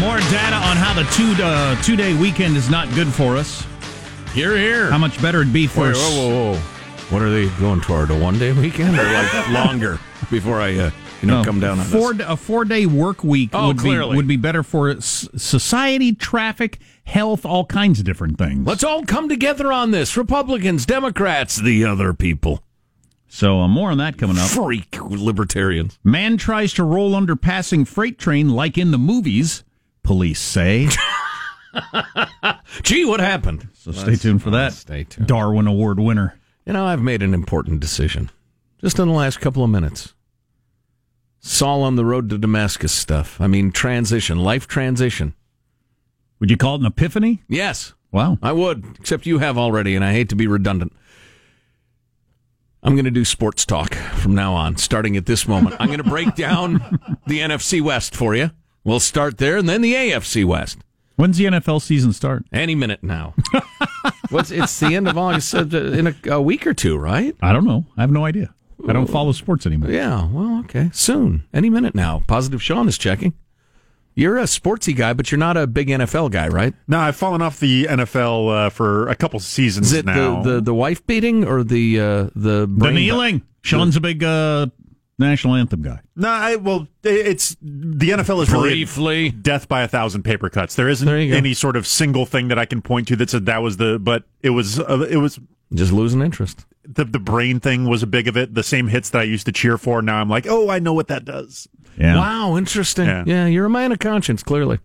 More data on how the two-day weekend is not good for us. Hear, hear. How much better it'd be for us. Whoa. What are they going toward? A one-day weekend or like longer before I come down on this? A four-day work week would be better for society, traffic, health, all kinds of different things. Let's all come together on this. Republicans, Democrats, the other people. So more on that coming up. Freak libertarians. Man tries to roll under passing freight train like in the movies, police say. Gee, what happened? So stay tuned for that. Stay tuned. Darwin Award winner. You know, I've made an important decision just in the last couple of minutes. Saul on the road to Damascus stuff. I mean, life transition. Would you call it an epiphany? Yes. Wow. I would, except you have already, and I hate to be redundant. I'm going to do sports talk from now on, starting at this moment. I'm going to break down the NFC West for you. We'll start there, and then the AFC West. When's the NFL season start? Any minute now. It's the end of August, in a week or two, right? I don't know. I have no idea. I don't follow sports anymore. Yeah, well, okay. Soon. Any minute now. Positive Sean is checking. You're a sportsy guy, but you're not a big NFL guy, right? No, I've fallen off the NFL for a couple seasons now. Is it now. The wife beating or the kneeling? Sean's a big national anthem guy. No, it's the NFL is briefly really death by 1,000 paper cuts. There isn't any sort of single thing that I can point to that said that was the. But it was just losing interest. The brain thing was a big of it. The same hits that I used to cheer for. Now I'm like, I know what that does. Yeah. Wow, interesting. Yeah, you're a man of conscience, clearly.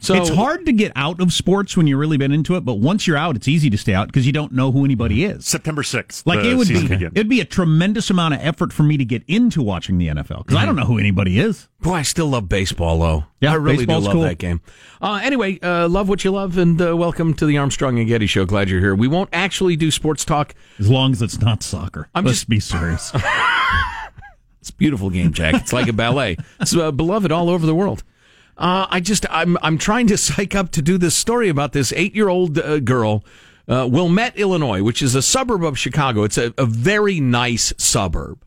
So it's hard to get out of sports when you've really been into it, but once you're out, it's easy to stay out because you don't know who anybody is. September 6th, it'd be a tremendous amount of effort for me to get into watching the NFL because I don't know who anybody is. Boy, I still love baseball, though. Yeah, I really do love that game. Anyway, love what you love, and welcome to the Armstrong and Getty Show. Glad you're here. We won't actually do sports talk. As long as it's not soccer. Let's be serious. It's a beautiful game, Jack. It's like a ballet. It's beloved all over the world. I'm trying to psych up to do this story about this 8-year-old girl, Wilmette, Illinois, which is a suburb of Chicago. It's a very nice suburb.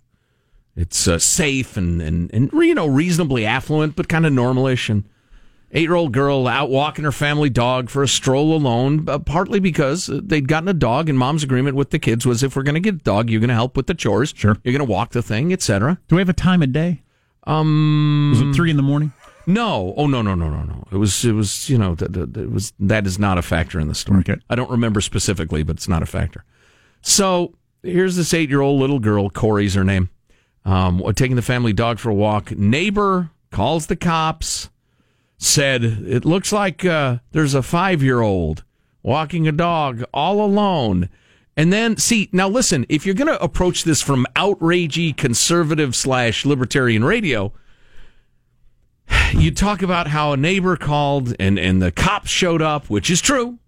It's safe and reasonably affluent, but kind of normalish. And 8-year-old girl out walking her family dog for a stroll alone, partly because they'd gotten a dog, and Mom's agreement with the kids was, if we're going to get a dog, you're going to help with the chores. Sure. You're going to walk the thing, etc. Do we have a time of day? Was it 3 a.m? No. Oh, no. It was. It was. That is not a factor in the story. Okay. I don't remember specifically, but it's not a factor. So here's this 8-year-old little girl, Corey's her name, taking the family dog for a walk. Neighbor calls the cops. Said, it looks like there's a 5-year-old walking a dog all alone. And then, now listen, if you're going to approach this from outragey conservative / libertarian radio, you talk about how a neighbor called and the cops showed up, which is true.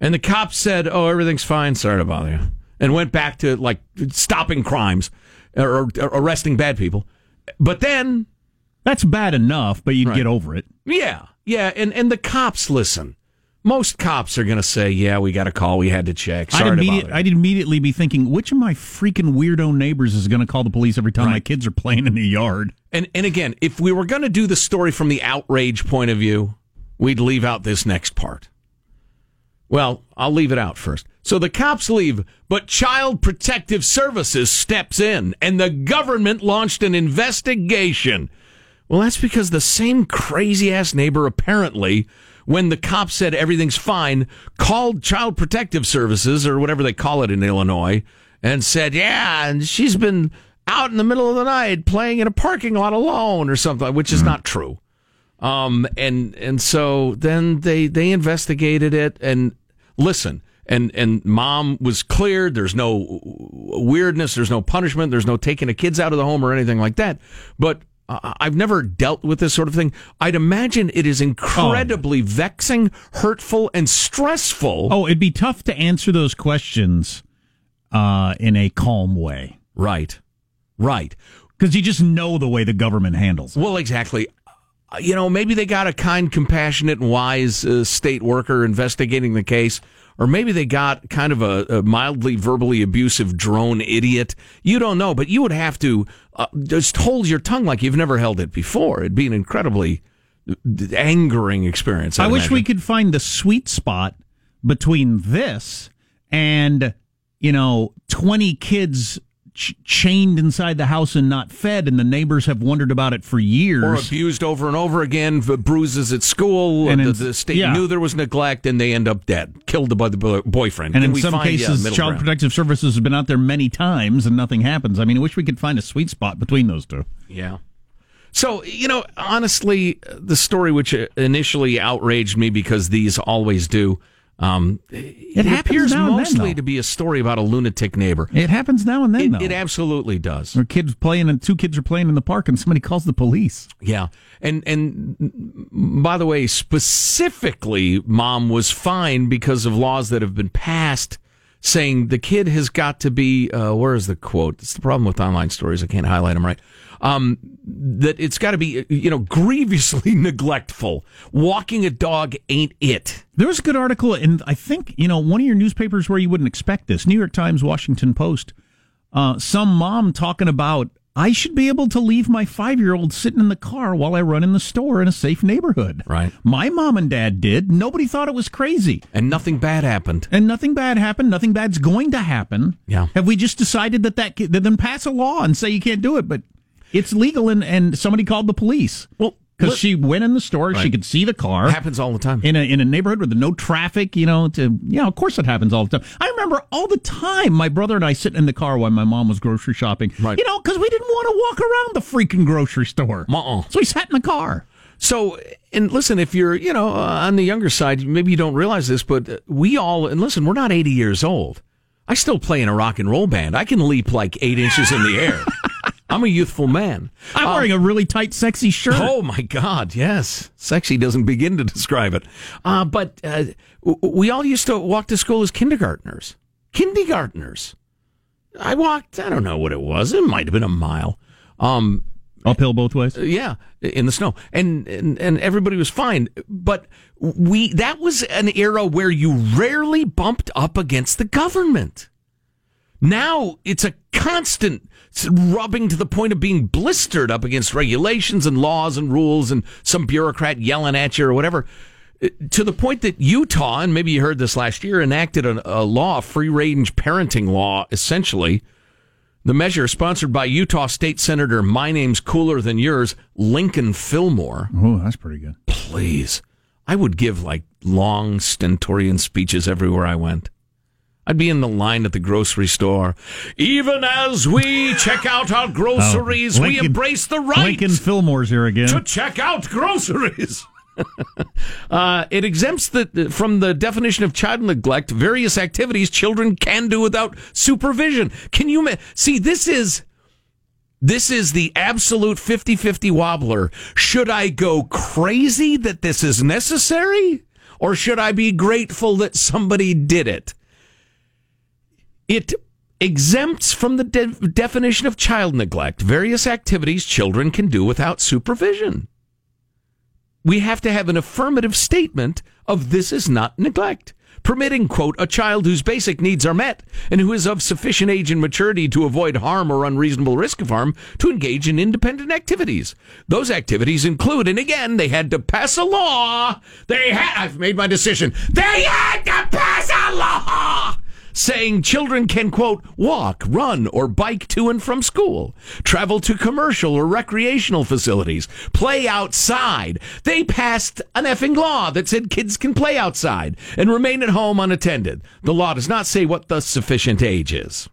And the cops said, everything's fine, sorry to bother you. And went back to, stopping crimes or arresting bad people. But then... That's bad enough, but you'd get over it. Yeah, and the cops listen. Most cops are going to say, yeah, we got a call, we had to check, sorry to bother. I'd immediately be thinking, which of my freaking weirdo neighbors is going to call the police every time my kids are playing in the yard? And again, if we were going to do the story from the outrage point of view, we'd leave out this next part. Well, I'll leave it out first. So the cops leave, but Child Protective Services steps in, and the government launched an investigation. Well, that's because the same crazy-ass neighbor, apparently, when the cops said everything's fine, called Child Protective Services, or whatever they call it in Illinois, and said, yeah, and she's been out in the middle of the night playing in a parking lot alone or something, which is not true. And so then they investigated it, and listen, and Mom was cleared. There's no weirdness. There's no punishment. There's no taking the kids out of the home or anything like that, but... I've never dealt with this sort of thing. I'd imagine it is incredibly vexing, hurtful, and stressful. Oh, it'd be tough to answer those questions in a calm way. Right. Because you just know the way the government handles it. Well, exactly. Maybe they got a kind, compassionate, and wise state worker investigating the case. Or maybe they got kind of a mildly verbally abusive drone idiot. You don't know, but you would have to just hold your tongue like you've never held it before. It'd be an incredibly angering experience. I wish we could find the sweet spot between this and, you know, 20 kids chained inside the house and not fed, and the neighbors have wondered about it for years. Or abused over and over again, bruises at school, and the state knew there was neglect, and they end up dead, killed by the boyfriend. And in some cases, Child Protective Services has been out there many times, and nothing happens. I mean, I wish we could find a sweet spot between those two. Yeah. So, you know, honestly, the story which initially outraged me, because these always do, it appears mostly to be a story about a lunatic neighbor. It happens now and then, though. It absolutely does. Or kids playing, and two kids are playing in the park, and somebody calls the police. Yeah, and by the way, specifically, mom was fined because of laws that have been passed saying the kid has got to be. Where is the quote? It's the problem with online stories; I can't highlight them right. That it's got to be, you know, grievously neglectful. Walking a dog ain't it. There was a good article in, I think, you know, one of your newspapers where you wouldn't expect this. New York Times, Washington Post. Some mom talking about, I should be able to leave my 5-year-old sitting in the car while I run in the store in a safe neighborhood. Right. My mom and dad did. Nobody thought it was crazy. And nothing bad happened. Nothing bad's going to happen. Yeah. Have we just decided that then pass a law and say you can't do it, but... It's legal, and somebody called the police. Well, because she went in the store, right. She could see the car. It happens all the time in a neighborhood with no traffic. You know, of course it happens all the time. I remember all the time my brother and I sitting in the car while my mom was grocery shopping. Right. You know, because we didn't want to walk around the freaking grocery store. So we sat in the car. So, and listen, if you're, you know, on the younger side, maybe you don't realize this, but we all, and listen, we're not 80 years old. I still play in a rock and roll band. I can leap like 8 inches in the air. I'm a youthful man. I'm wearing a really tight, sexy shirt. Oh, my God, yes. Sexy doesn't begin to describe it. But we all used to walk to school as kindergartners. I walked, I don't know what it was. It might have been a mile. Uphill both ways? Yeah, in the snow. And everybody was fine. But that was an era where you rarely bumped up against the government. Now it's a constant rubbing to the point of being blistered up against regulations and laws and rules and some bureaucrat yelling at you or whatever, to the point that Utah, and maybe you heard this last year, enacted a law, a free-range parenting law, essentially. The measure sponsored by Utah State Senator, my name's cooler than yours, Lincoln Fillmore. Oh, that's pretty good. Please. I would give, long stentorian speeches everywhere I went. I'd be in the line at the grocery store. Even as we check out our groceries, we embrace the right. Lincoln Fillmore's here again. To check out groceries. It exempts from the definition of child neglect various activities children can do without supervision. Can you see? This is the absolute 50-50 wobbler. Should I go crazy that this is necessary, or should I be grateful that somebody did it? It exempts from the definition of child neglect various activities children can do without supervision. We have to have an affirmative statement of this is not neglect, permitting, quote, a child whose basic needs are met and who is of sufficient age and maturity to avoid harm or unreasonable risk of harm to engage in independent activities. Those activities include, and again, they had to pass a law. I've made my decision. They had to pass a law! Saying children can, quote, walk, run, or bike to and from school, travel to commercial or recreational facilities, play outside. They passed an effing law that said kids can play outside and remain at home unattended. The law does not say what the sufficient age is.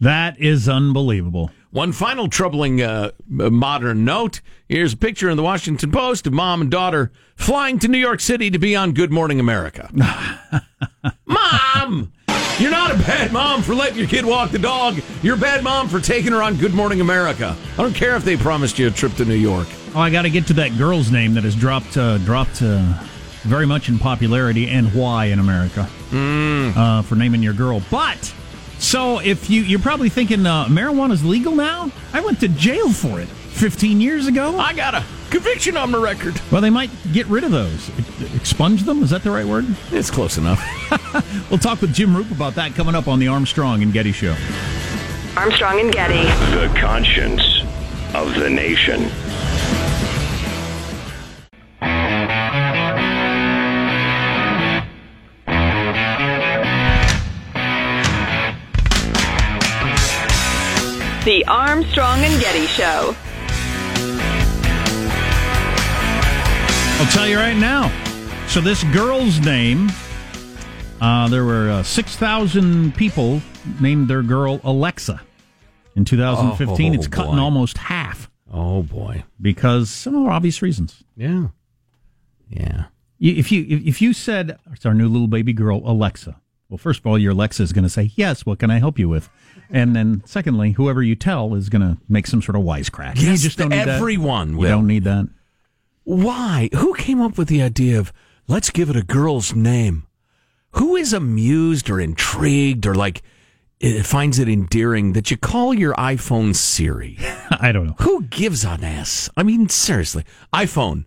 That is unbelievable. One final troubling modern note. Here's a picture in the Washington Post of mom and daughter flying to New York City to be on Good Morning America. Mom! You're not a bad mom for letting your kid walk the dog. You're a bad mom for taking her on Good Morning America. I don't care if they promised you a trip to New York. Oh, I got to get to that girl's name that has dropped very much in popularity and why in America for naming your girl. But, so if you're probably thinking marijuana's legal now? I went to jail for it 15 years ago. I got a conviction on my record. Well, they might get rid of those. Expunge them? Is that the right word? It's close enough. We'll talk with Jim Rupp about that coming up on the Armstrong and Getty Show. Armstrong and Getty. The conscience of the nation. The Armstrong and Getty Show. I'll tell you right now. So this girl's name, there were 6,000 people named their girl Alexa. In 2015, it's cutting almost half. Oh, boy. Because some of obvious reasons. Yeah. Yeah. If you said, it's our new little baby girl, Alexa. Well, first of all, your Alexa is going to say, yes, what can I help you with? And then, secondly, whoever you tell is going to make some sort of wisecrack. Yes, you just don't need everyone that. Will. You don't need that. Why? Who came up with the idea of, let's give it a girl's name? Who is amused or intrigued or like... It finds it endearing that you call your iPhone Siri. I don't know. Who gives an ass? I mean, seriously. iPhone.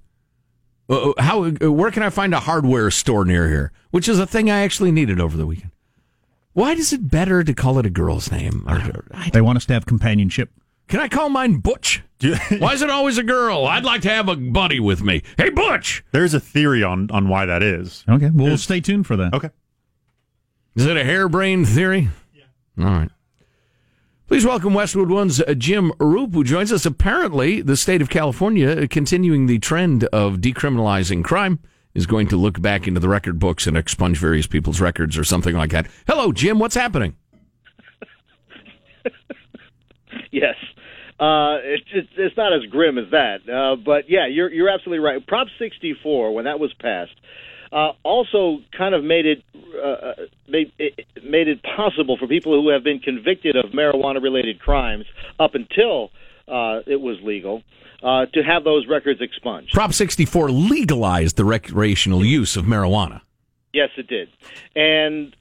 Where can I find a hardware store near here? Which is a thing I actually needed over the weekend. Why is it better to call it a girl's name? They want us to have companionship. Can I call mine Butch? Why is it always a girl? I'd like to have a buddy with me. Hey, Butch! There's a theory on why that is. Okay, well, we'll stay tuned for that. Okay. Is it a harebrained theory? All right. Please welcome Westwood One's Jim Rupp, who joins us. Apparently, the state of California, continuing the trend of decriminalizing crime, is going to look back into the record books and expunge various people's records or something like that. Hello, Jim. What's happening? Yes. It's not as grim as that. But, yeah, you're absolutely right. Prop 64, when that was passed... also kind of made it possible for people who have been convicted of marijuana-related crimes up until it was legal to have those records expunged. Prop 64 legalized the recreational use of marijuana. Yes, it did. And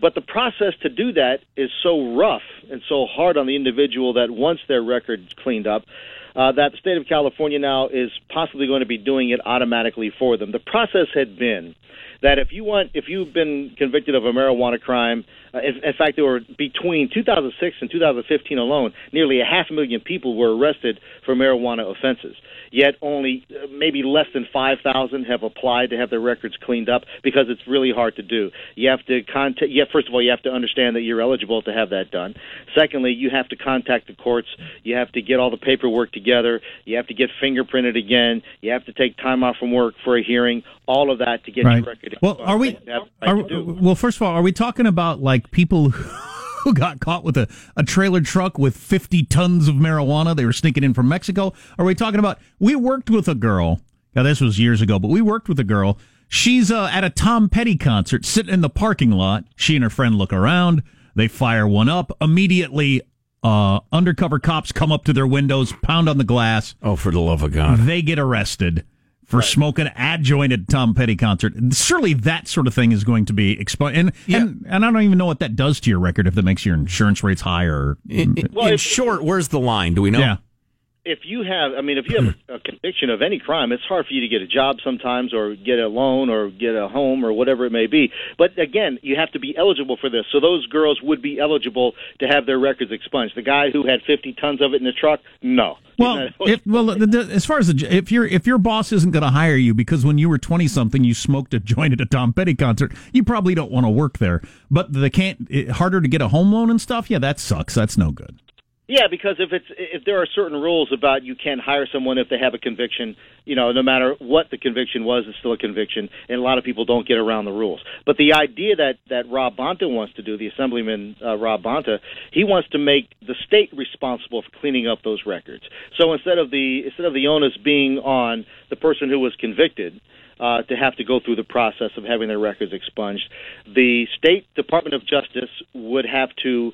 but the process to do that is so rough and so hard on the individual that once their record's cleaned up, that the state of California now is possibly going to be doing it automatically for them. The process had been that if you've been convicted of a marijuana crime, in fact, there were between 2006 and 2015 alone, nearly 500,000 people were arrested for marijuana offenses. Yet only maybe less than 5,000 have applied to have their records cleaned up because it's really hard to do. You have to first of all, you have to understand that you're eligible to have that done. Secondly, you have to contact the courts. You have to get all the paperwork together. You have to get fingerprinted again. You have to take time off from work for a hearing. All of that to get your record. Well, first of all, are we talking about like people who got caught with a trailer truck with 50 tons of marijuana? They were sneaking in from Mexico. Are we talking about, we worked with a girl. Now, this was years ago, but we worked with a girl. She's at a Tom Petty concert, sitting in the parking lot. She and her friend look around. They fire one up. Immediately, undercover cops come up to their windows, pound on the glass. Oh, for the love of God. They get arrested for smoking adjoint at Tom Petty concert. Surely that sort of thing is going to be exposed. And I don't even know what that does to your record, if that makes your insurance rates higher. Where's the line? Do we know? Yeah. If you have a conviction of any crime, it's hard for you to get a job sometimes or get a loan or get a home or whatever it may be. But, again, you have to be eligible for this. So those girls would be eligible to have their records expunged. The guy who had 50 tons of it in the truck, no. Well, as far as if your boss isn't going to hire you because when you were 20-something, you smoked a joint at a Tom Petty concert, you probably don't want to work there. But harder to get a home loan and stuff? Yeah, that sucks. That's no good. Yeah, because if there are certain rules about you can't hire someone if they have a conviction, you know, no matter what the conviction was, it's still a conviction, and a lot of people don't get around the rules. But the idea that Rob Bonta wants to do, the Assemblyman Rob Bonta, he wants to make the state responsible for cleaning up those records. So instead of the onus being on the person who was convicted, to have to go through the process of having their records expunged, the State Department of Justice would have to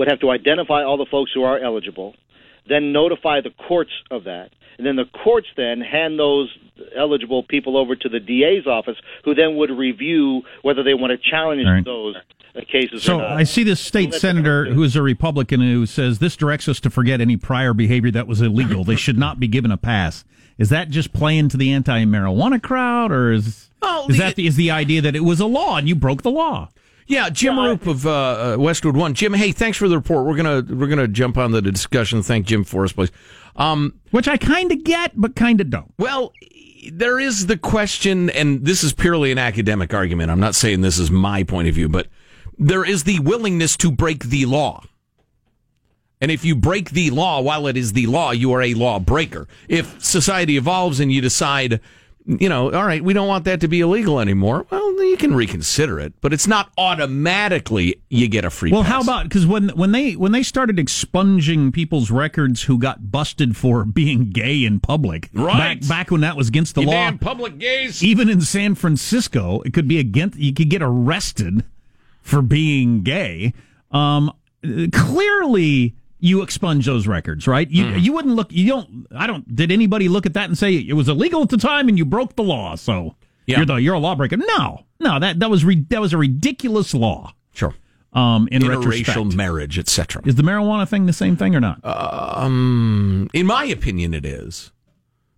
identify all the folks who are eligible, then notify the courts of that, and then the courts then hand those eligible people over to the DA's office, who then would review whether they want to challenge those cases or not. So I see this state senator who is a Republican who says this directs us to forget any prior behavior that was illegal. They should not be given a pass. Is that just playing to the anti-marijuana crowd, or is the idea that it was a law and you broke the law? Yeah, Jim Rupp of Westwood One. Jim, hey, thanks for the report. We're gonna jump on the discussion. Thank Jim for us, please. Which I kind of get, but kind of don't. Well, there is the question, and this is purely an academic argument. I'm not saying this is my point of view, but there is the willingness to break the law. And if you break the law while it is the law, you are a lawbreaker. If society evolves and you decide, you know, all right, we don't want that to be illegal anymore, well, you can reconsider it. But it's not automatically you get a free pass. Well, how about, because when they started expunging people's records who got busted for being gay in public, right. back when that was against the law. Damn public gays. Even in San Francisco, it could be against, you could get arrested for being gay. Clearly, you expunge those records, right? You wouldn't look, you don't, I don't, did anybody look at that and say it was illegal at the time and you broke the law, so you're a lawbreaker? No, that was a ridiculous law. Sure. In interracial marriage, etc. Is the marijuana thing the same thing or not? In my opinion, it is.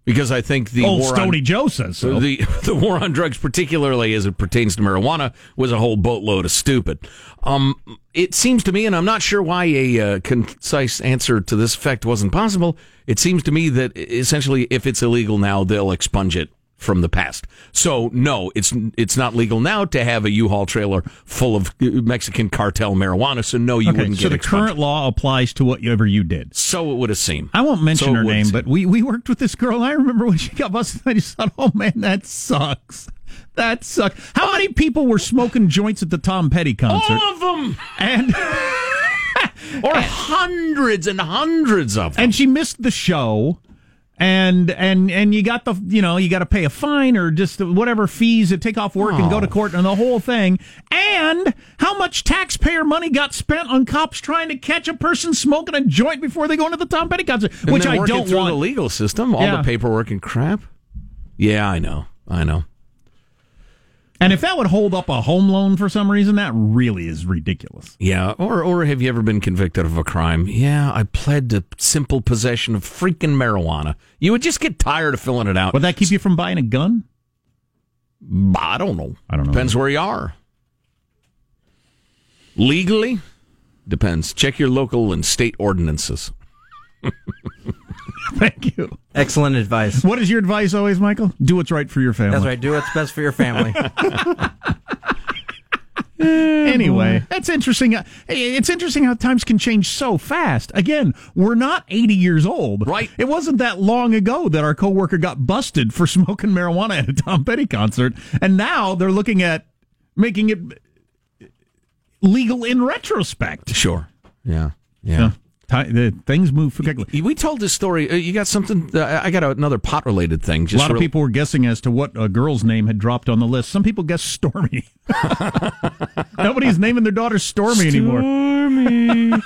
Because I think the old war Stony on, Joe says so. The war on drugs, particularly as it pertains to marijuana, was a whole boatload of stupid. It seems to me, and I'm not sure why a concise answer to this effect wasn't possible, it seems to me that essentially if it's illegal now, they'll expunge it from the past. So, no, it's not legal now to have a U-Haul trailer full of Mexican cartel marijuana, so no, you wouldn't get expunged. So the current law applies to whatever you did. So it would have seemed. I won't mention her name, but we worked with this girl. I remember when she got busted, I just thought, oh, man, that sucks. That sucks. How many people were smoking joints at the Tom Petty concert? All of them! And... or hundreds and hundreds of them. And she missed the show. And you got you got to pay a fine or just whatever fees and take off work and go to court and the whole thing. And how much taxpayer money got spent on cops trying to catch a person smoking a joint before they go into the Tom Petty concert, and which I don't want. Through the legal system, all the paperwork and crap. Yeah, I know. And if that would hold up a home loan for some reason, that really is ridiculous. Yeah, or have you ever been convicted of a crime? Yeah, I pled to simple possession of freaking marijuana. You would just get tired of filling it out. Would that keep you from buying a gun? I don't know. Depends where you are. Legally? Depends. Check your local and state ordinances. Thank you. Excellent advice. What is your advice always, Michael? Do what's right for your family. That's right. Do what's best for your family. Anyway, that's interesting. It's interesting how times can change so fast. Again, we're not 80 years old. Right. It wasn't that long ago that our coworker got busted for smoking marijuana at a Tom Petty concert, and now they're looking at making it legal in retrospect. Sure. Yeah. So, things move quickly. We told this story. You got something? I got another pot-related thing. Just a lot of people were guessing as to what a girl's name had dropped on the list. Some people guessed Stormy. Nobody's naming their daughter Stormy anymore. Stormy.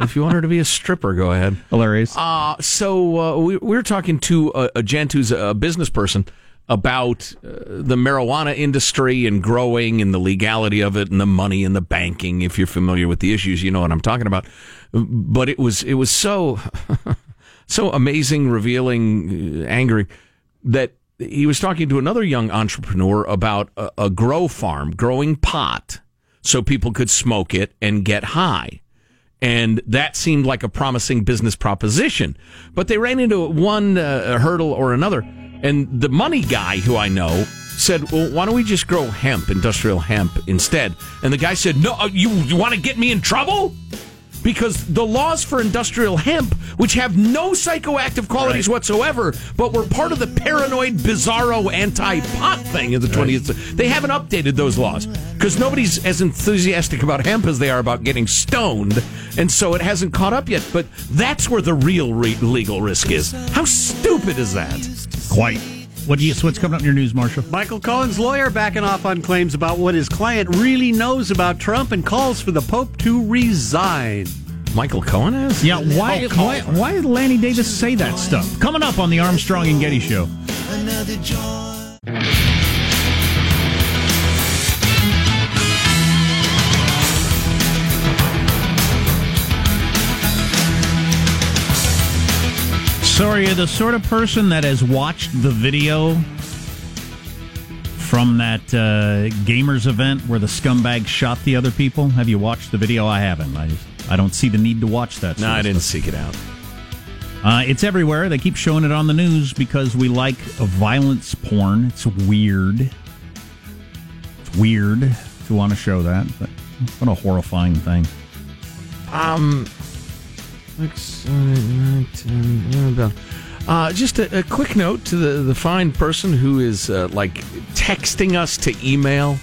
If you want her to be a stripper, go ahead. Hilarious. So we were talking to a gent who's a business person about the marijuana industry and growing and the legality of it and the money and the banking. If you're familiar with the issues, you know what I'm talking about. But it was so amazing, revealing, angry, that he was talking to another young entrepreneur about a grow farm, growing pot, so people could smoke it and get high. And that seemed like a promising business proposition. But they ran into one hurdle or another. And the money guy, who I know, said, well, why don't we just grow hemp, industrial hemp, instead? And the guy said, no, you want to get me in trouble? Because the laws for industrial hemp, which have no psychoactive qualities whatsoever, but were part of the paranoid, bizarro, anti-pot thing in the 20th century, they haven't updated those laws. Because nobody's as enthusiastic about hemp as they are about getting stoned, and so it hasn't caught up yet. But that's where the real legal risk is. How stupid is that? Quite. What's coming up in your news, Marshall? Michael Cohen's lawyer backing off on claims about what his client really knows about Trump and calls for the Pope to resign. Michael Cohen is? Yeah, why did Lanny Davis say that stuff? Coming up on the Armstrong and Getty Show. Another joy. So are you the sort of person that has watched the video from that gamers event where the scumbag shot the other people? Have you watched the video? I haven't. I don't see the need to watch that. No, I didn't seek it out. It's everywhere. They keep showing it on the news because we like violence porn. It's weird. It's weird if you want to show that. But what a horrifying thing. Just a quick note to the fine person who is like texting us to email.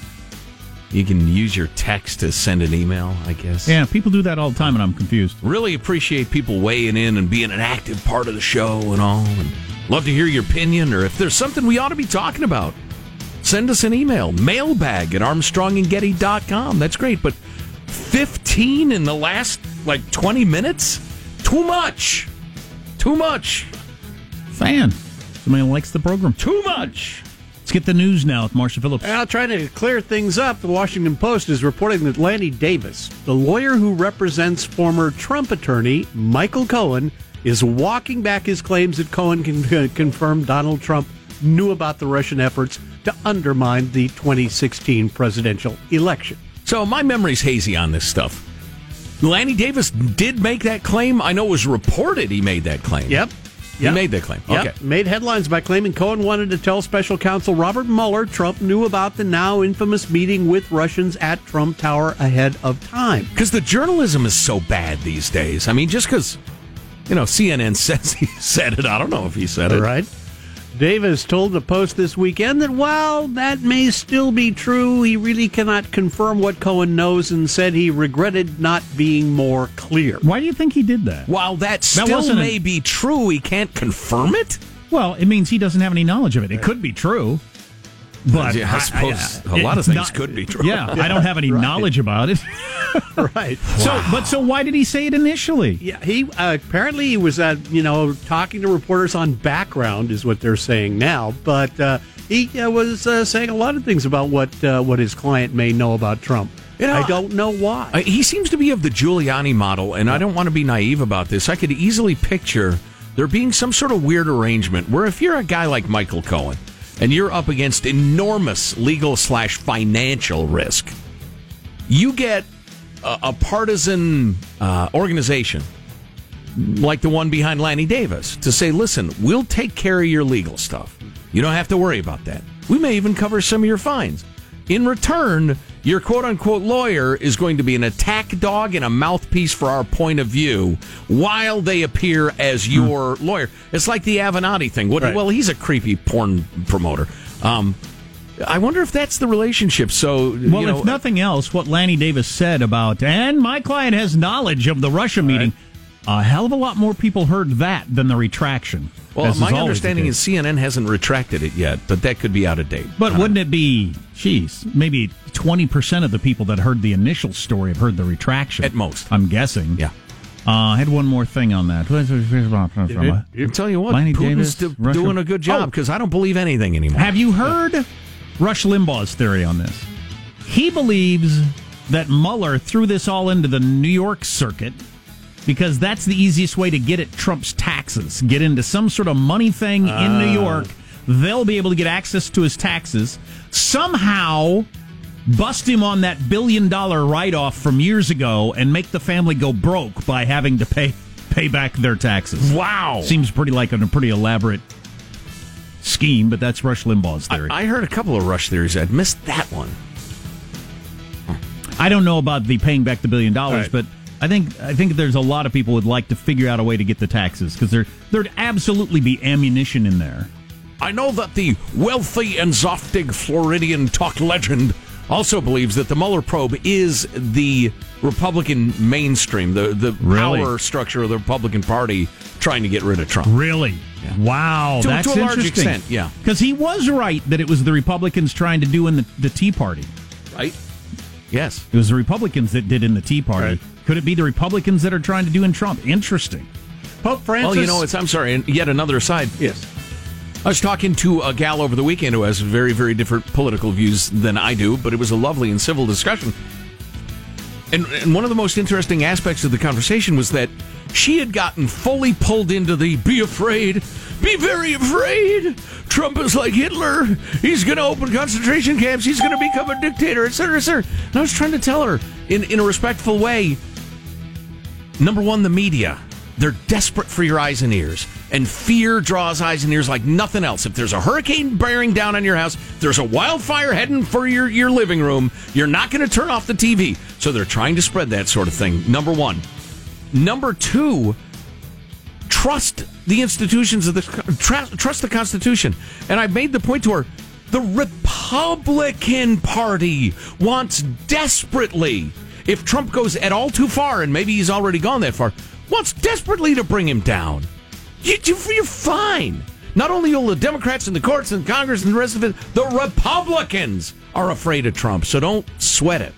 You can use your text to send an email, I guess. Yeah, people do that all the time, and I'm confused. Really appreciate people weighing in and being an active part of the show and all. And love to hear your opinion, or if there's something we ought to be talking about, send us an email. Mailbag at armstrongandgetty.com. That's great, but 15 in the last, 20 minutes? Too much! Too much! Fan. Somebody likes the program. Too much! Let's get the news now with Marsha Phillips. Trying to clear things up, the Washington Post is reporting that Lanny Davis, the lawyer who represents former Trump attorney Michael Cohen, is walking back his claims that Cohen confirmed Donald Trump knew about the Russian efforts to undermine the 2016 presidential election. So my memory's hazy on this stuff. Lanny Davis did make that claim. I know it was reported he made that claim. Yep. He made that claim. Okay. Yep. Made headlines by claiming Cohen wanted to tell special counsel Robert Mueller Trump knew about the now infamous meeting with Russians at Trump Tower ahead of time. Because the journalism is so bad these days. I mean, just because, CNN says he said it. I don't know if he said it. Right. Davis told the Post this weekend that while that may still be true, he really cannot confirm what Cohen knows, and said he regretted not being more clear. Why do you think he did that? While that still may be true, he can't confirm it? Well, it means he doesn't have any knowledge of it. It could be true. But yeah, I suppose a lot of things could be true. Yeah, I don't have any knowledge about it. Right. Wow. So why did he say it initially? Yeah, he apparently he was talking to reporters on background is what they're saying now. But he was saying a lot of things about what his client may know about Trump. I don't know why. He seems to be of the Giuliani model, and I don't want to be naive about this. I could easily picture there being some sort of weird arrangement where if you're a guy like Michael Cohen, and you're up against enormous legal/financial risk, you get a partisan organization like the one behind Lanny Davis to say, listen, we'll take care of your legal stuff. You don't have to worry about that. We may even cover some of your fines. In return, your quote-unquote lawyer is going to be an attack dog and a mouthpiece for our point of view while they appear as your lawyer. It's like the Avenatti thing. Right. Well, he's a creepy porn promoter. I wonder if that's the relationship. So, if nothing else, what Lanny Davis said about, and my client has knowledge of the Russia meeting, a hell of a lot more people heard that than the retraction. Well, my understanding is CNN hasn't retracted it yet, but that could be out of date. But wouldn't it be, maybe 20% of the people that heard the initial story have heard the retraction? At most. I'm guessing. Yeah. I had one more thing on that. I'll tell you what, Lanny Davis, Putin's doing a good job, because I don't believe anything anymore. Have you heard Rush Limbaugh's theory on this? He believes that Mueller threw this all into the New York circuit, because that's the easiest way to get at Trump's taxes. Get into some sort of money thing in New York. They'll be able to get access to his taxes. Somehow bust him on that $1 billion write-off from years ago and make the family go broke by having to pay back their taxes. Wow. Seems pretty like a pretty elaborate scheme, but that's Rush Limbaugh's theory. I heard a couple of Rush theories. I'd missed that one. I don't know about the paying back the $1 billion, but I think there's a lot of people would like to figure out a way to get the taxes, because there'd absolutely be ammunition in there. I know that the wealthy and zoftig Floridian talk legend also believes that the Mueller probe is the Republican mainstream, the power structure of the Republican Party trying to get rid of Trump. Really? Yeah. Wow, that's interesting. To a large extent, yeah. Because he was right that it was the Republicans trying to do in the Tea Party. Right? Yes. It was the Republicans that did in the Tea Party. Right. Could it be the Republicans that are trying to do in Trump? Interesting. Pope Francis. Well, I'm sorry, and yet another aside. Yes. I was talking to a gal over the weekend who has very, very different political views than I do, but it was a lovely and civil discussion. And one of the most interesting aspects of the conversation was that she had gotten fully pulled into the be afraid, be very afraid. Trump is like Hitler. He's going to open concentration camps. He's going to become a dictator, etc., etc. And I was trying to tell her in a respectful way, number one, the media. They're desperate for your eyes and ears. And fear draws eyes and ears like nothing else. If there's a hurricane bearing down on your house, if there's a wildfire heading for your living room, you're not going to turn off the TV. So they're trying to spread that sort of thing, number one. Number two, trust the institutions of this, trust the Constitution. And I made the point to her, the Republican Party wants desperately, if Trump goes at all too far, and maybe he's already gone that far, wants desperately to bring him down. You're fine. Not only will the Democrats and the courts and Congress and the rest of it, the Republicans are afraid of Trump, so don't sweat it.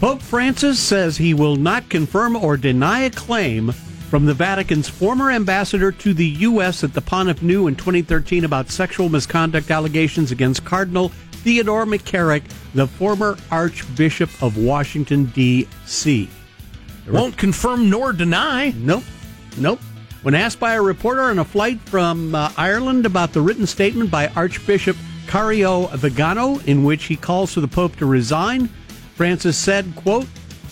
Pope Francis says he will not confirm or deny a claim from the Vatican's former ambassador to the U.S. at the Pontiff New in 2013 about sexual misconduct allegations against Cardinal Theodore McCarrick, the former Archbishop of Washington, D.C. Won't confirm nor deny. Nope. When asked by a reporter on a flight from Ireland about the written statement by Archbishop Carlo Viganò, in which he calls for the Pope to resign, Francis said, quote,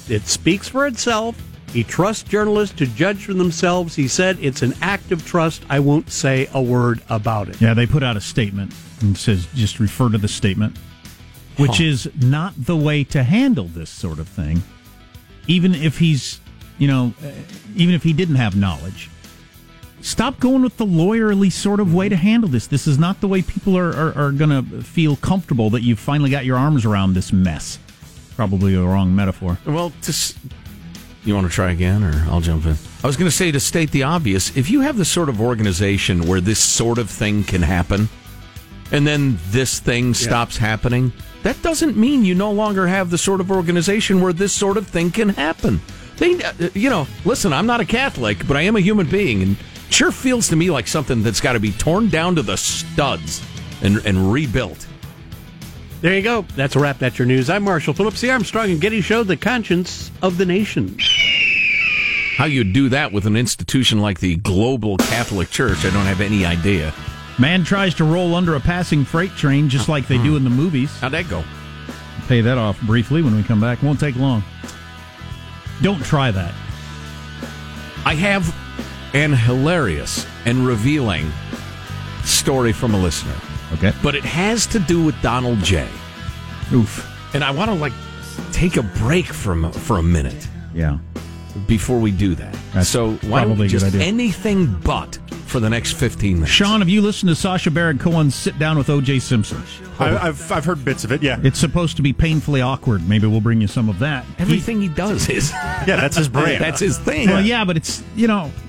"It speaks for itself. He trusts journalists to judge for themselves. He said it's an act of trust. I won't say a word about it." Yeah, they put out a statement and says just refer to the statement, which is not the way to handle this sort of thing. Even if he's, even if he didn't have knowledge, stop going with the lawyerly sort of way to handle this. This is not the way people are going to feel comfortable that you've finally got your arms around this mess. Probably a wrong metaphor. Well, you want to try again, or I'll jump in? I was going to say, to state the obvious, if you have the sort of organization where this sort of thing can happen, and then this thing stops happening, that doesn't mean you no longer have the sort of organization where this sort of thing can happen. Listen, I'm not a Catholic, but I am a human being, and it sure feels to me like something that's got to be torn down to the studs and rebuilt. There you go. That's a wrap. That's your news. I'm Marshall Phillips, the Armstrong and Getty Show, the conscience of the nation. How you do that with an institution like the global Catholic Church, I don't have any idea. Man tries to roll under a passing freight train just like they do in the movies. How'd that go? I'll pay that off briefly when we come back. Won't take long. Don't try that. I have an hilarious and revealing story from a listener. Okay. But it has to do with Donald J. Oof. And I want to, take a break for a minute. Yeah. Before we do that. That's so why don't we just anything but for the next 15 minutes? Sean, have you listened to Sacha Baron Cohen's Sit Down with O.J. Simpson? I've heard bits of it, yeah. It's supposed to be painfully awkward. Maybe we'll bring you some of that. Everything he does is... Yeah, that's his brain. That's his thing. Well, yeah, but it's,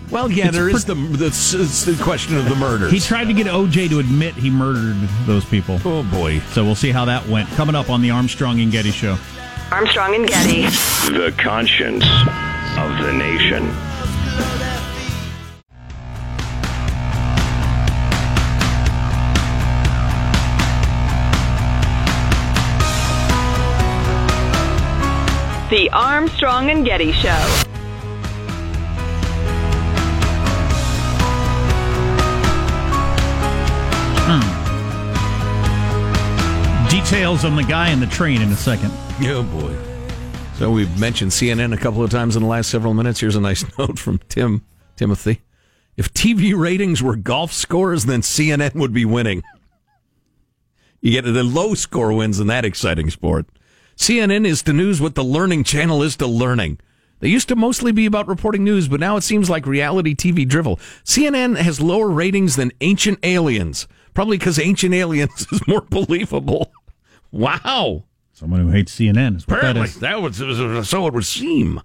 Well, yeah, there is the question of the murders. He tried to get O.J. to admit he murdered those people. Oh, boy. So we'll see how that went. Coming up on the Armstrong and Getty Show. Armstrong and Getty. The conscience of the nation. The Armstrong and Getty Show. Details on the guy in the train in a second. Oh, boy. So we've mentioned CNN a couple of times in the last several minutes. Here's a nice note from Timothy. If TV ratings were golf scores, then CNN would be winning. You get the low score wins in that exciting sport. CNN is to news what the Learning Channel is to learning. They used to mostly be about reporting news, but now it seems like reality TV drivel. CNN has lower ratings than Ancient Aliens. Probably because Ancient Aliens is more believable. Wow. Someone who hates CNN is what apparently that is. So it would seem.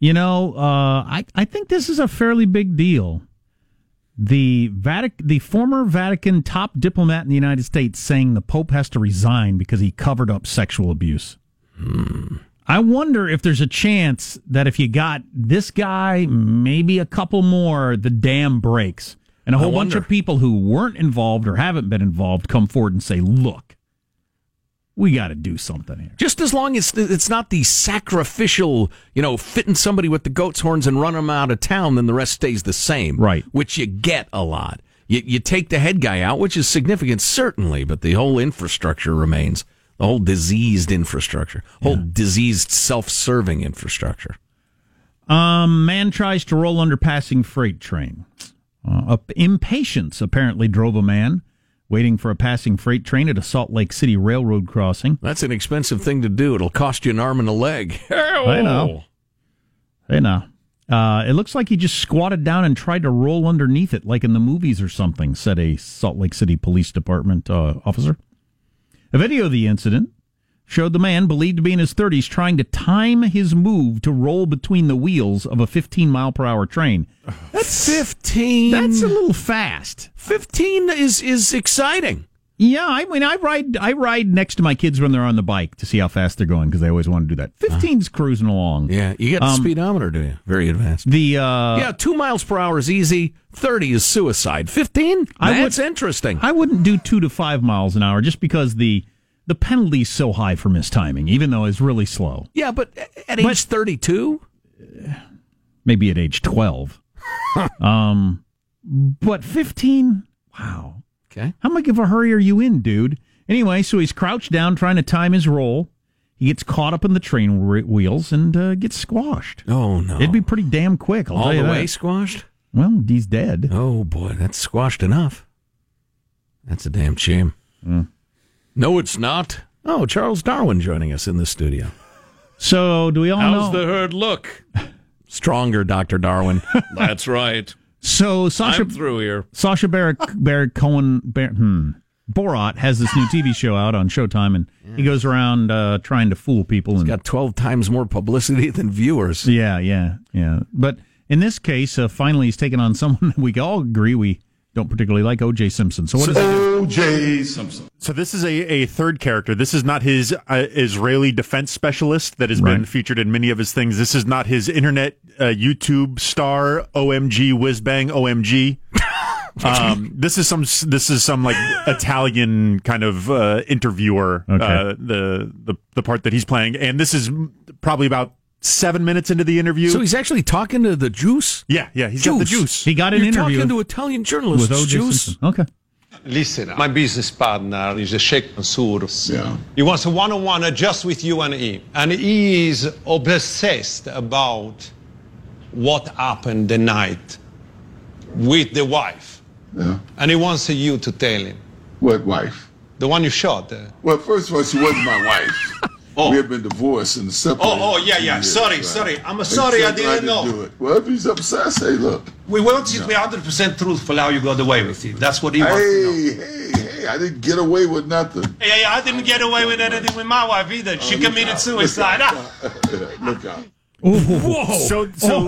I think this is a fairly big deal. The former Vatican top diplomat in the United States saying the Pope has to resign because he covered up sexual abuse. I wonder if there's a chance that if you got this guy, maybe a couple more, the dam breaks. And a whole bunch of people who weren't involved or haven't been involved come forward and say, look, we got to do something here. Just as long as it's not the sacrificial, fitting somebody with the goat's horns and run them out of town, then the rest stays the same. Right. Which you get a lot. You take the head guy out, which is significant, certainly, but the whole infrastructure remains. The whole diseased infrastructure. Whole diseased self-serving infrastructure. Man tries to roll under passing freight train. Impatience apparently drove a man waiting for a passing freight train at a Salt Lake City railroad crossing. That's an expensive thing to do. It'll cost you an arm and a leg. Hey, I know. It looks like he just squatted down and tried to roll underneath it, like in the movies or something, said a Salt Lake City Police Department officer. A video of the incident showed the man, believed to be in his 30s, trying to time his move to roll between the wheels of a 15-mile-per-hour train. That's 15? That's a little fast. 15 is exciting. Yeah, I mean, I ride next to my kids when they're on the bike to see how fast they're going, because I always want to do that. 15's cruising along. Yeah, you get the speedometer, do you? Very advanced. Yeah, 2 miles per hour is easy. 30 is suicide. 15? That's interesting. I wouldn't do 2 to 5 miles an hour just because the penalty's so high for mistiming, even though it's really slow. Yeah, but at age 32? Maybe at age 12. But 15? Wow. Okay. How much of a hurry are you in, dude? Anyway, so he's crouched down trying to time his roll. He gets caught up in the train wheels and gets squashed. Oh, no. It'd be pretty damn quick. All the way squashed? Well, he's dead. Oh, boy, that's squashed enough. That's a damn shame. Mm. No, it's not. Oh, Charles Darwin joining us in the studio. So, do we all know? How's the herd look? Stronger, Dr. Darwin. That's right. So Sacha Baron Cohen Borat has this new TV show out on Showtime, and he goes around trying to fool people. He's got 12 times more publicity than viewers. Yeah. But in this case, finally, he's taken on someone that we all agree we don't particularly like, O.J. Simpson. So what does O.J. Simpson? So this is a third character. This is not his Israeli defense specialist that has been featured in many of his things. This is not his internet YouTube star, OMG, whizbang, OMG. This is some like Italian kind of interviewer, the part that he's playing. And this is probably about 7 minutes into the interview. So he's actually talking to the juice? Yeah, he's got the juice. He got an interview. Talking to Italian journalists with juice. Simpson. Okay. Listen, my business partner is a Sheikh Mansour. Yeah. He wants a one-on-one just with you and him. And he is obsessed about what happened the night with the wife. Yeah. And he wants you to tell him. What wife? The one you shot. Well, first of all, she wasn't my wife. Oh. We have been divorced and separated. Oh, yeah. Sorry. I'm sorry I didn't know. Do it. Well, if he's obsessed, hey, look. We want you to be 100% truthful how you got away with it. That's what he wants to know. Hey, I didn't get away with nothing. Yeah, I didn't get away with anything with my wife either. She committed suicide. Look out. Whoa. So a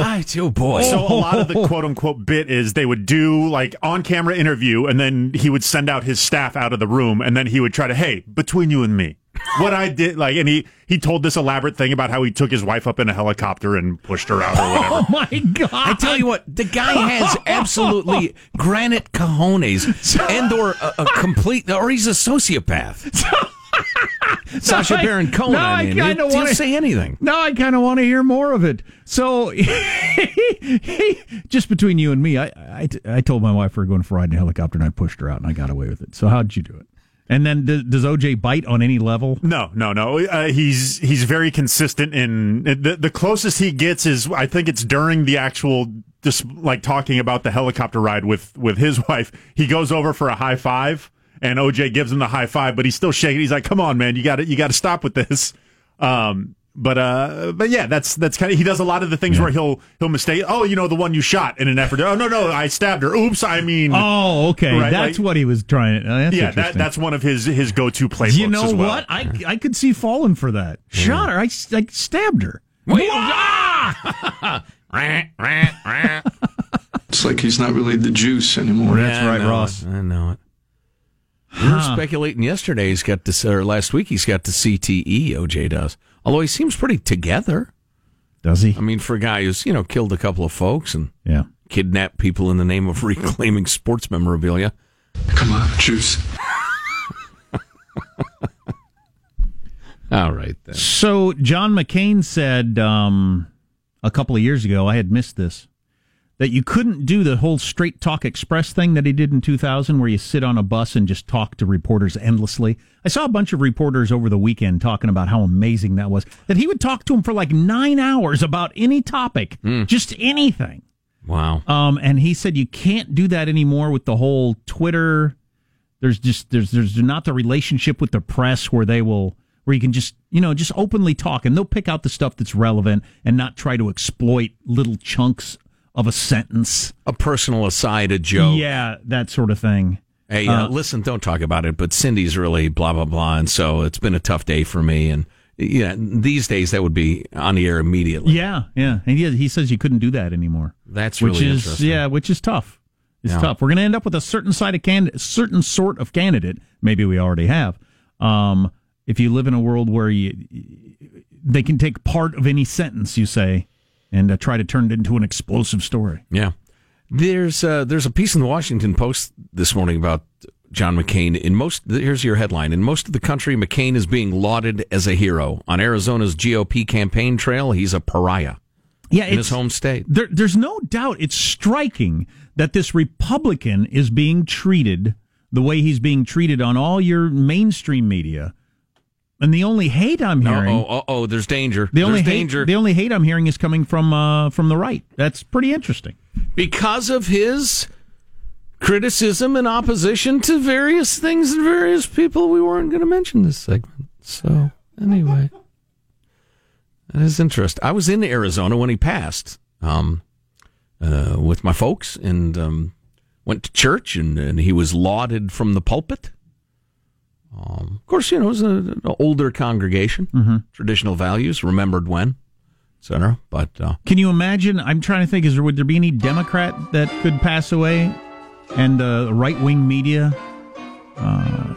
lot of the quote-unquote bit is they would do, like, on-camera interview, and then he would send out his staff out of the room, and then he would try to, hey, between you and me, what I did, like, and he told this elaborate thing about how he took his wife up in a helicopter and pushed her out or whatever. Oh, my God. I tell you what, the guy has absolutely granite cojones and or a complete, or he's a sociopath. Sacha Baron Cohen. Say anything. No, I kind of want to hear more of it. So, just between you and me, I told my wife we were going for a ride in a helicopter, and I pushed her out, and I got away with it. So, how'd you do it? And then, does OJ bite on any level? No. He's very consistent in the closest he gets is, I think it's during the actual, just like talking about the helicopter ride with his wife. He goes over for a high five. And OJ gives him the high five, but he's still shaking. He's like, "Come on, man, you got to stop with this." But yeah, that's kind of, he does a lot of the things where he'll mistake. Oh, you know, the one you shot in an effort. Oh no, I stabbed her. Oops, I mean. Oh, okay, right? That's like, what he was trying. That's one of his go-to playbooks. You know as well. What? I could see falling for that. Shot her. I stabbed her. Wait. Ah! It's like he's not really the juice anymore. Yeah, that's right, Ross. I know it. We were speculating yesterday last week he's got the CTE, OJ does. Although he seems pretty together. Does he? I mean, for a guy who's, killed a couple of folks and kidnapped people in the name of reclaiming sports memorabilia. Come on, juice. All right, then. So John McCain said a couple of years ago, I had missed this, that you couldn't do the whole Straight Talk Express thing that he did in 2000 where you sit on a bus and just talk to reporters endlessly. I saw a bunch of reporters over the weekend talking about how amazing that was, that he would talk to them for like 9 hours about any topic, just anything. Wow. And he said you can't do that anymore with the whole Twitter. There's not the relationship with the press where they will where you can just, you know, just openly talk, and they'll pick out the stuff that's relevant and not try to exploit little chunks of a sentence, a personal aside, a joke, yeah, that sort of thing. Hey, listen, don't talk about it, but Cindy's really blah blah blah, and so it's been a tough day for me. And yeah, these days that would be on the air immediately. Yeah, yeah, and he says you couldn't do that anymore. That's really interesting. Yeah, which is tough. It's tough. We're going to end up with a certain sort of candidate. Maybe we already have. If you live in a world where they can take part of any sentence you say and try to turn it into an explosive story. Yeah. There's a piece in the Washington Post this morning about John McCain. Here's your headline. In most of the country, McCain is being lauded as a hero. On Arizona's GOP campaign trail, he's a pariah. Yeah, in his home state. There's no doubt it's striking that this Republican is being treated the way he's being treated on all your mainstream media. And the only hate I'm hearing... there's danger. The only hate I'm hearing is coming from the right. That's pretty interesting. Because of his criticism and opposition to various things and various people, we weren't going to mention this segment. So, anyway... That is interesting. I was in Arizona when he passed with my folks and went to church, and he was lauded from the pulpit. Of course, you know, it was an older congregation, traditional values, remembered when, et cetera. But, can you imagine? I'm trying to think, would there be any Democrat that could pass away and right-wing media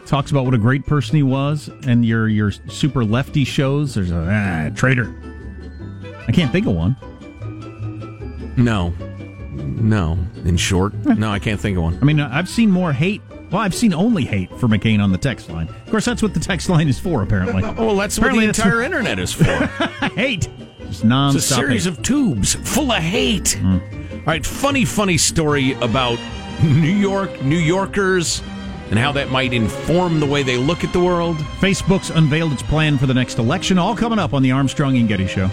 talks about what a great person he was, and your super lefty shows, there's a traitor. I can't think of one. No. In short, no, I can't think of one. I mean, I've seen more hate. Well, I've seen only hate for McCain on the text line. Of course, that's what the text line is for, apparently. Well, that's apparently what the entire internet is for. Hate. Just nonstop. It's a series of tubes full of hate. All right, funny story about New York, New Yorkers, and how that might inform the way they look at the world. Facebook's unveiled its plan for the next election. All coming up on the Armstrong and Getty Show.